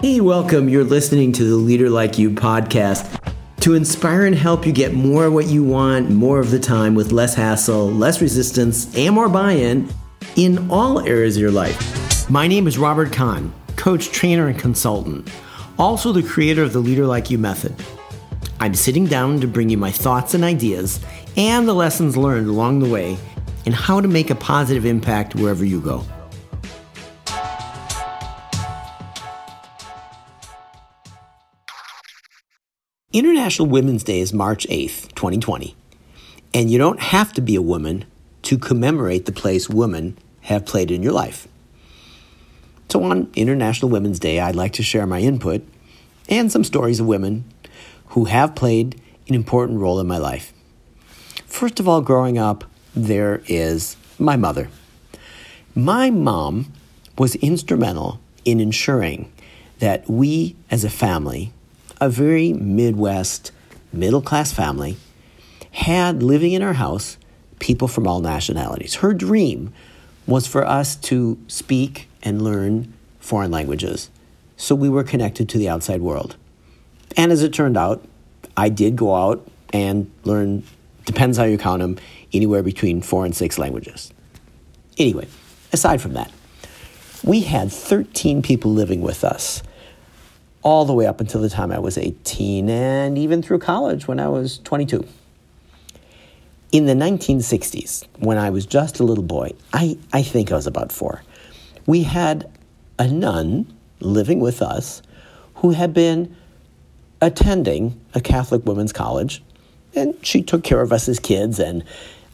Hey, welcome. You're listening to the Leader Like You podcast to inspire and help you get more of what you want, more of the time with less hassle, less resistance, and more buy-in in all areas of your life. My name is Robert Kahn, coach, trainer, and consultant, also the creator of the Leader Like You method. I'm sitting down to bring you my thoughts and ideas and the lessons learned along the way and how to make a positive impact wherever you go. International Women's Day is March 8th, 2020, and you don't have to be a woman to commemorate the place women have played in your life. So on International Women's Day, I'd like to share my input and some stories of women who have played an important role in my life. First of all, growing up, there is my mother. My mom was instrumental in ensuring that we as a family, a very Midwest, middle-class family, had living in our house people from all nationalities. Her dream was for us to speak and learn foreign languages, so we were connected to the outside world. And as it turned out, I did go out and learn, depends how you count them, anywhere between 4 and 6 languages. Anyway, aside from that, we had 13 people living with us, all the way up until the time I was 18 and even through college when I was 22. In the 1960s, when I was just a little boy, I think I was about 4, we had a nun living with us who had been attending a Catholic women's college, and she took care of us as kids, and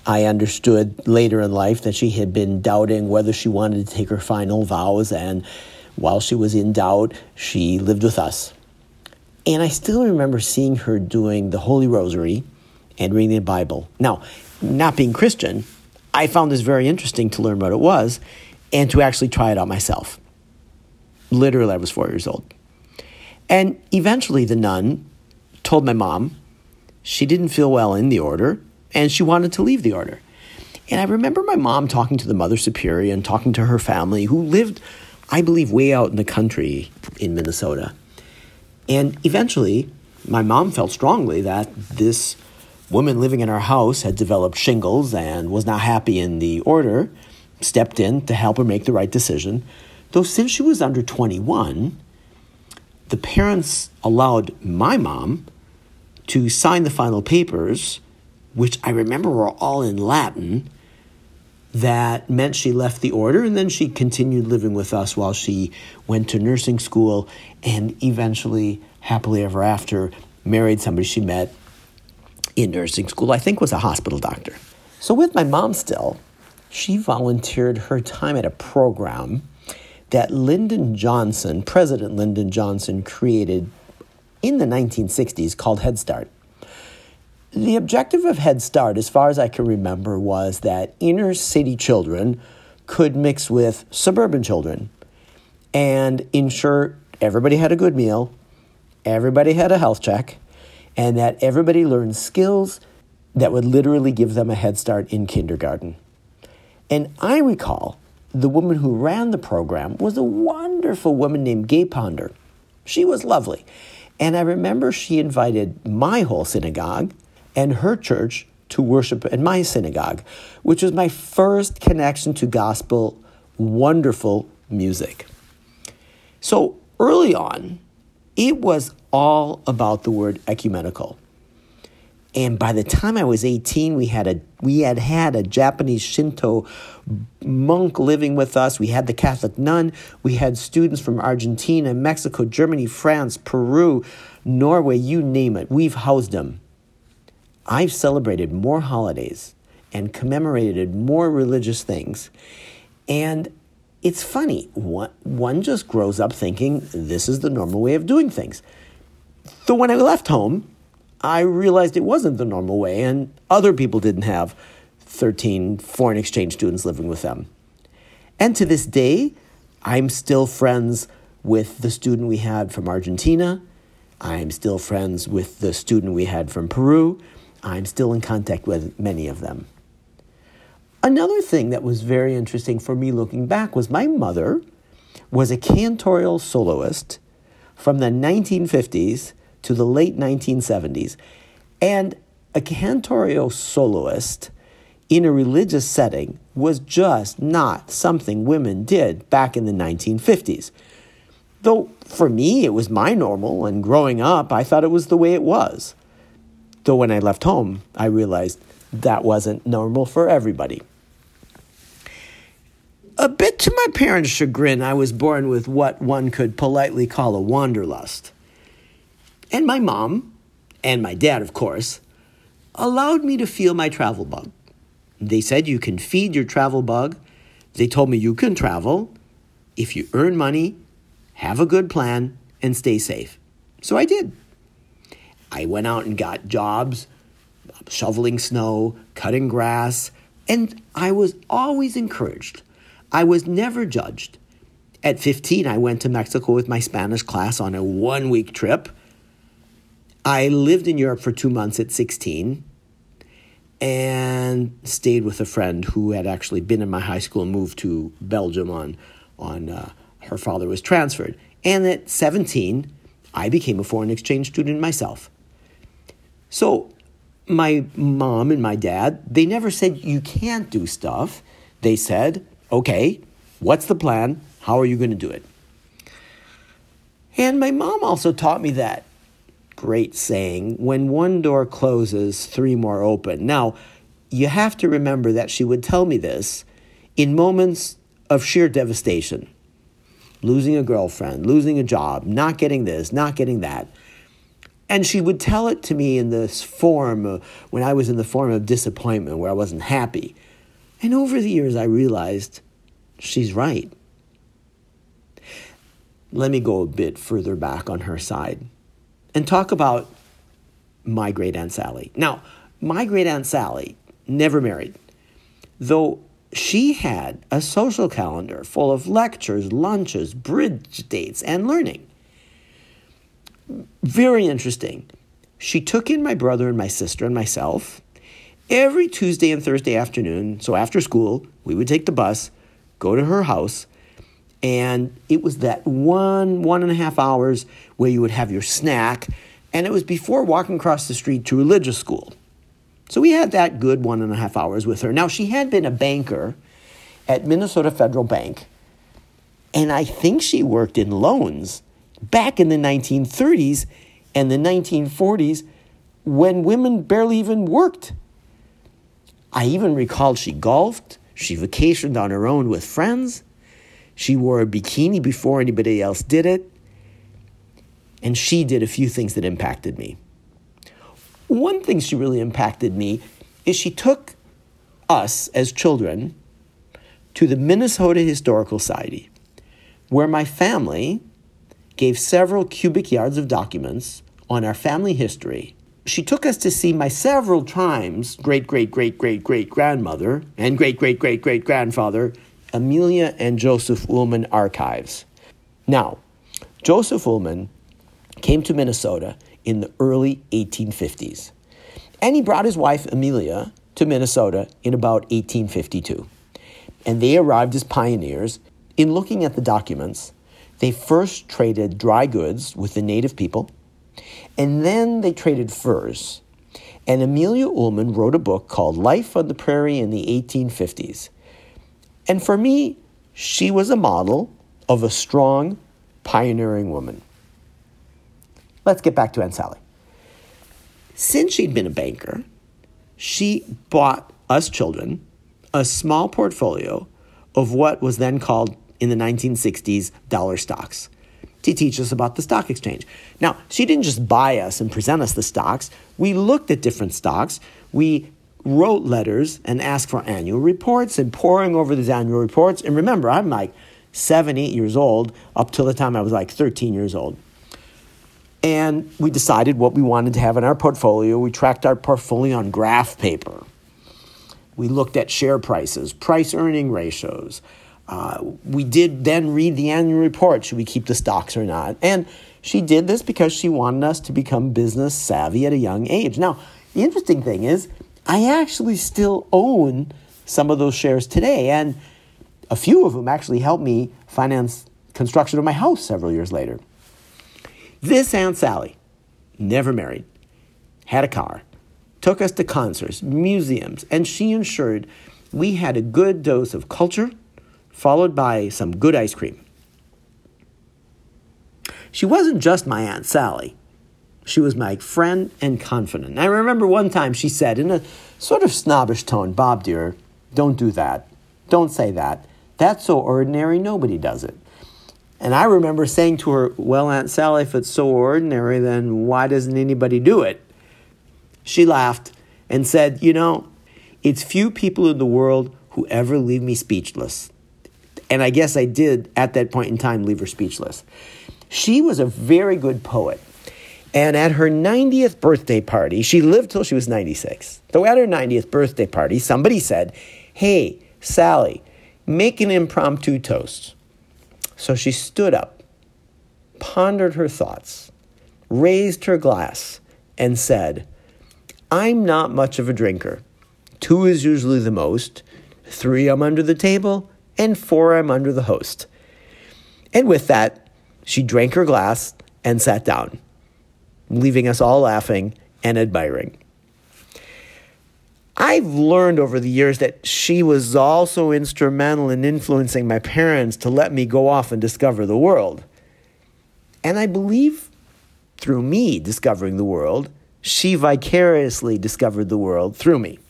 I understood later in life that she had been doubting whether she wanted to take her final vows, and while she was in doubt, she lived with us. And I still remember seeing her doing the Holy Rosary and reading the Bible. Now, not being Christian, I found this very interesting to learn what it was and to actually try it out myself. Literally, I was 4 years old. And eventually the nun told my mom she didn't feel well in the order and she wanted to leave the order. And I remember my mom talking to the Mother Superior and talking to her family, who lived, I believe, way out in the country in Minnesota. And eventually, my mom felt strongly that this woman living in our house had developed shingles and was not happy in the order, stepped in to help her make the right decision. Though since she was under 21, the parents allowed my mom to sign the final papers, which I remember were all in Latin. That meant she left the order, and then she continued living with us while she went to nursing school and eventually, happily ever after, married somebody she met in nursing school, I think was a hospital doctor. So with my mom still, she volunteered her time at a program that Lyndon Johnson, President Lyndon Johnson, created in the 1960s called Head Start. The objective of Head Start, as far as I can remember, was that inner city children could mix with suburban children and ensure everybody had a good meal, everybody had a health check, and that everybody learned skills that would literally give them a head start in kindergarten. And I recall the woman who ran the program was a wonderful woman named Gay Ponder. She was lovely. And I remember she invited my whole synagogue and her church to worship at my synagogue, which was my first connection to gospel, wonderful music. So early on, it was all about the word ecumenical. And by the time I was 18, we had a Japanese Shinto monk living with us. We had the Catholic nun. We had students from Argentina, Mexico, Germany, France, Peru, Norway, you name it. We've housed them. I've celebrated more holidays and commemorated more religious things. And it's funny, one just grows up thinking this is the normal way of doing things. So when I left home, I realized it wasn't the normal way, and other people didn't have 13 foreign exchange students living with them. And to this day, I'm still friends with the student we had from Argentina. I'm still friends with the student we had from Peru. I'm still in contact with many of them. Another thing that was very interesting for me looking back was my mother was a cantorial soloist from the 1950s to the late 1970s, and a cantorio soloist in a religious setting was just not something women did back in the 1950s. Though for me, it was my normal, and growing up, I thought it was the way it was. Though when I left home, I realized that wasn't normal for everybody. A bit to my parents' chagrin, I was born with what one could politely call a wanderlust. And my mom, and my dad, of course, allowed me to feel my travel bug. They said you can feed your travel bug. They told me you can travel if you earn money, have a good plan, and stay safe. So I did. I went out and got jobs, shoveling snow, cutting grass, and I was always encouraged. I was never judged. At 15, I went to Mexico with my Spanish class on a one-week trip. I lived in Europe for 2 months at 16 and stayed with a friend who had actually been in my high school and moved to Belgium on her father was transferred. And at 17, I became a foreign exchange student myself. So my mom and my dad, they never said, you can't do stuff. They said, okay, what's the plan? How are you going to do it? And my mom also taught me that great saying, when one door closes, three more open. Now, you have to remember that she would tell me this in moments of sheer devastation. Losing a girlfriend, losing a job, not getting this, not getting that. And she would tell it to me in this form of, when I was in the form of disappointment, where I wasn't happy. And over the years, I realized she's right. Let me go a bit further back on her side and talk about my great Aunt Sally. Now, my great Aunt Sally never married, though she had a social calendar full of lectures, lunches, bridge dates, and learning. Very interesting. She took in my brother and my sister and myself. Every Tuesday and Thursday afternoon, so after school, we would take the bus, go to her house, and it was that one and a half hours where you would have your snack, and it was before walking across the street to religious school. So we had that good 1.5 hours with her. Now, she had been a banker at Minnesota Federal Bank, and I think she worked in loans back in the 1930s and the 1940s when women barely even worked. I even recall she golfed, she vacationed on her own with friends, she wore a bikini before anybody else did it, and she did a few things that impacted me. One thing she really impacted me is she took us as children to the Minnesota Historical Society, where my family gave several cubic yards of documents on our family history. She took us to see my several times great-great-great-great-great-grandmother and great-great-great-great-grandfather, Amelia and Joseph Ullmann archives. Now, Joseph Ullmann came to Minnesota in the early 1850s. And he brought his wife, Amelia, to Minnesota in about 1852. And they arrived as pioneers. In looking at the documents, they first traded dry goods with the native people, and then they traded furs. And Amelia Ullmann wrote a book called Life on the Prairie in the 1850s. And for me, she was a model of a strong, pioneering woman. Let's get back to Aunt Sally. Since she'd been a banker, she bought us children a small portfolio of what was then called, in the 1960s, dollar stocks, to teach us about the stock exchange. Now, she didn't just buy us and present us the stocks. We looked at different stocks. We wrote letters and asked for annual reports and poring over these annual reports. And remember, I'm like 7, 8 years old up till the time I was like 13 years old. And we decided what we wanted to have in our portfolio. We tracked our portfolio on graph paper. We looked at share prices, price-earning ratios. We did then read the annual report. Should we keep the stocks or not? And she did this because she wanted us to become business savvy at a young age. Now, the interesting thing is I actually still own some of those shares today. And a few of them actually helped me finance construction of my house several years later. This Aunt Sally, never married, had a car, took us to concerts, museums, and she ensured we had a good dose of culture followed by some good ice cream. She wasn't just my Aunt Sally. She was my friend and confidant. I remember one time she said in a sort of snobbish tone, "Bob, dear, don't do that. Don't say that. That's so ordinary, nobody does it." And I remember saying to her, "Well, Aunt Sally, if it's so ordinary, then why doesn't anybody do it?" She laughed and said, "You know, it's few people in the world who ever leave me speechless." And I guess I did, at that point in time, leave her speechless. She was a very good poet. And at her 90th birthday party, she lived till she was 96. So at her 90th birthday party, somebody said, "Hey, Sally, make an impromptu toast." So she stood up, pondered her thoughts, raised her glass, and said, "I'm not much of a drinker. 2 is usually the most. 3, I'm under the table. And 4, I'm under the host." And with that, she drank her glass and sat down, leaving us all laughing and admiring. I've learned over the years that she was also instrumental in influencing my parents to let me go off and discover the world. And I believe through me discovering the world, she vicariously discovered the world through me.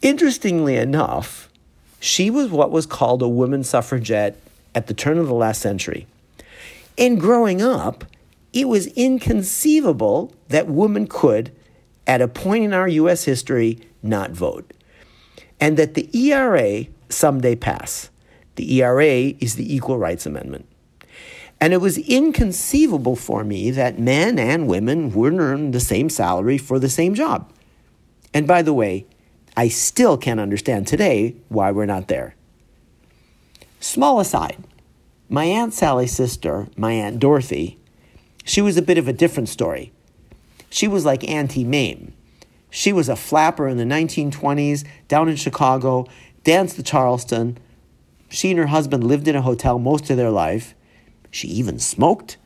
Interestingly enough, she was what was called a woman suffragette at the turn of the last century. And growing up, it was inconceivable that women could, at a point in our U.S. history, not vote, and that the ERA someday pass. The ERA is the Equal Rights Amendment. And it was inconceivable for me that men and women wouldn't earn the same salary for the same job. And by the way, I still can't understand today why we're not there. Small aside, my Aunt Sally's sister, my Aunt Dorothy, she was a bit of a different story. She was like Auntie Mame. She was a flapper in the 1920s, down in Chicago, danced the Charleston. She and her husband lived in a hotel most of their life. She even smoked.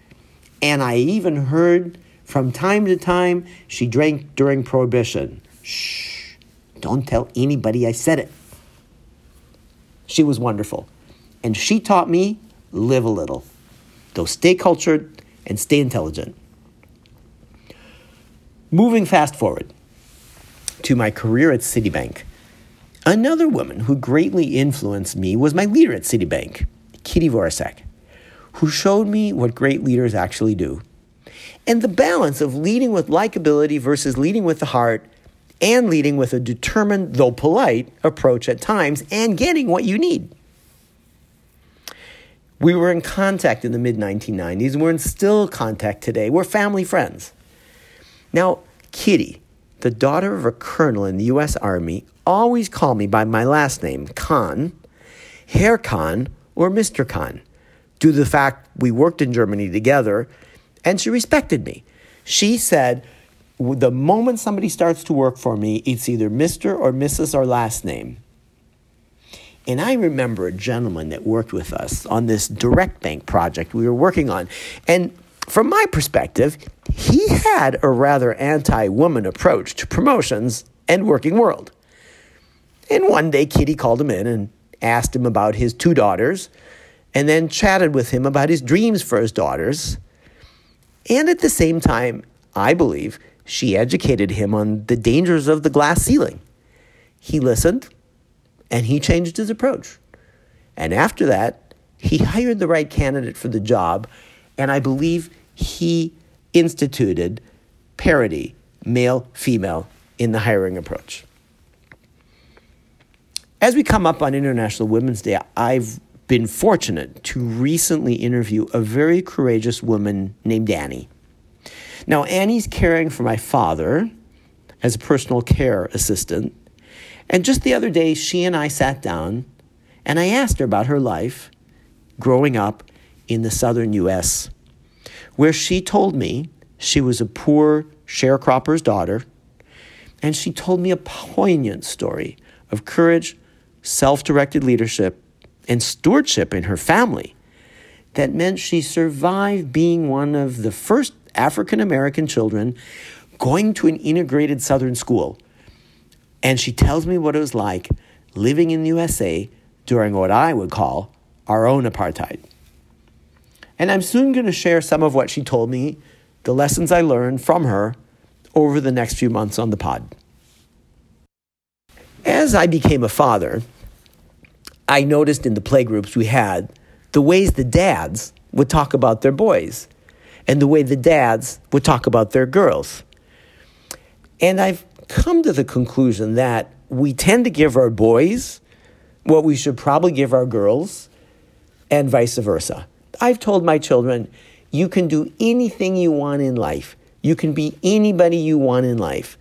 And I even heard from time to time she drank during Prohibition. Shh, don't tell anybody I said it. She was wonderful. And she taught me, live a little. Though stay cultured and stay intelligent. Moving fast forward to my career at Citibank, another woman who greatly influenced me was my leader at Citibank, Kitty Voracek, who showed me what great leaders actually do. And the balance of leading with likability versus leading with the heart and leading with a determined, though polite, approach at times and getting what you need. We were in contact in the mid-1990s, and we're in still contact today. We're family friends. Now, Kitty, the daughter of a colonel in the U.S. Army, always called me by my last name, Kahn, Herr Kahn, or Mr. Kahn, due to the fact we worked in Germany together, and she respected me. She said, the moment somebody starts to work for me, it's either Mr. or Mrs. or last name. And I remember a gentleman that worked with us on this direct bank project we were working on, and from my perspective, he had a rather anti-woman approach to promotions and working world. And one day, Kitty called him in and asked him about his 2 daughters, and then chatted with him about his dreams for his daughters. And at the same time, I believe, she educated him on the dangers of the glass ceiling. He listened, and he changed his approach. And after that, he hired the right candidate for the job, and I believe he instituted parity, male, female, in the hiring approach. As we come up on International Women's Day, I've been fortunate to recently interview a very courageous woman named Annie. Now, Annie's caring for my father as a personal care assistant. And just the other day, she and I sat down, and I asked her about her life growing up in the southern U.S., where she told me she was a poor sharecropper's daughter, and she told me a poignant story of courage, self-directed leadership, and stewardship in her family that meant she survived being one of the first African-American children going to an integrated Southern school. And she tells me what it was like living in the USA during what I would call our own apartheid. And I'm soon going to share some of what she told me, the lessons I learned from her over the next few months on the pod. As I became a father, I noticed in the playgroups we had the ways the dads would talk about their boys and the way the dads would talk about their girls. And I've come to the conclusion that we tend to give our boys what we should probably give our girls and vice versa. I've told my children, you can do anything you want in life. You can be anybody you want in life.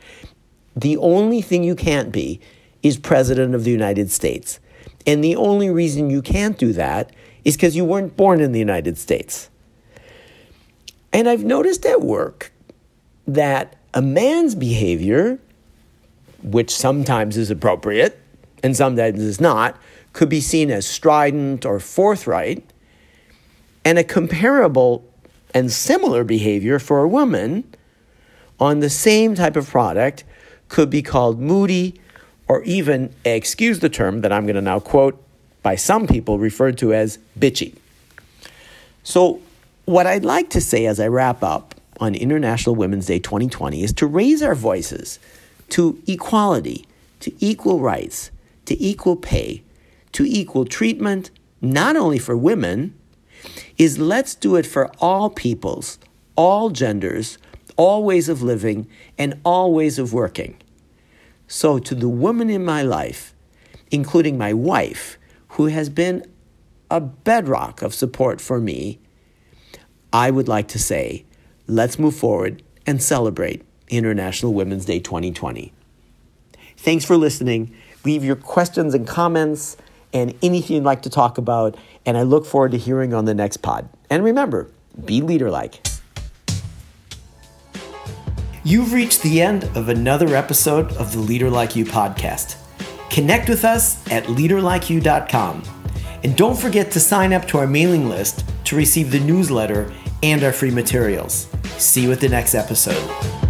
The only thing you can't be is President of the United States. And the only reason you can't do that is because you weren't born in the United States. And I've noticed at work that a man's behavior, which sometimes is appropriate and sometimes is not, could be seen as strident or forthright, and a comparable and similar behavior for a woman on the same type of product could be called moody, or even, excuse the term that I'm going to now quote, by some people referred to as bitchy. So what I'd like to say as I wrap up on International Women's Day 2020 is to raise our voices to equality, to equal rights, to equal pay, to equal treatment, not only for women, is let's do it for all peoples, all genders, all ways of living, and all ways of working. So to the woman in my life, including my wife, who has been a bedrock of support for me, I would like to say, let's move forward and celebrate International Women's Day 2020. Thanks for listening. Leave your questions and comments and anything you'd like to talk about, and I look forward to hearing on the next pod. And remember, be leader-like. You've reached the end of another episode of the Leader Like You podcast. Connect with us at leaderlikeyou.com. And don't forget to sign up to our mailing list to receive the newsletter and our free materials. See you at the next episode.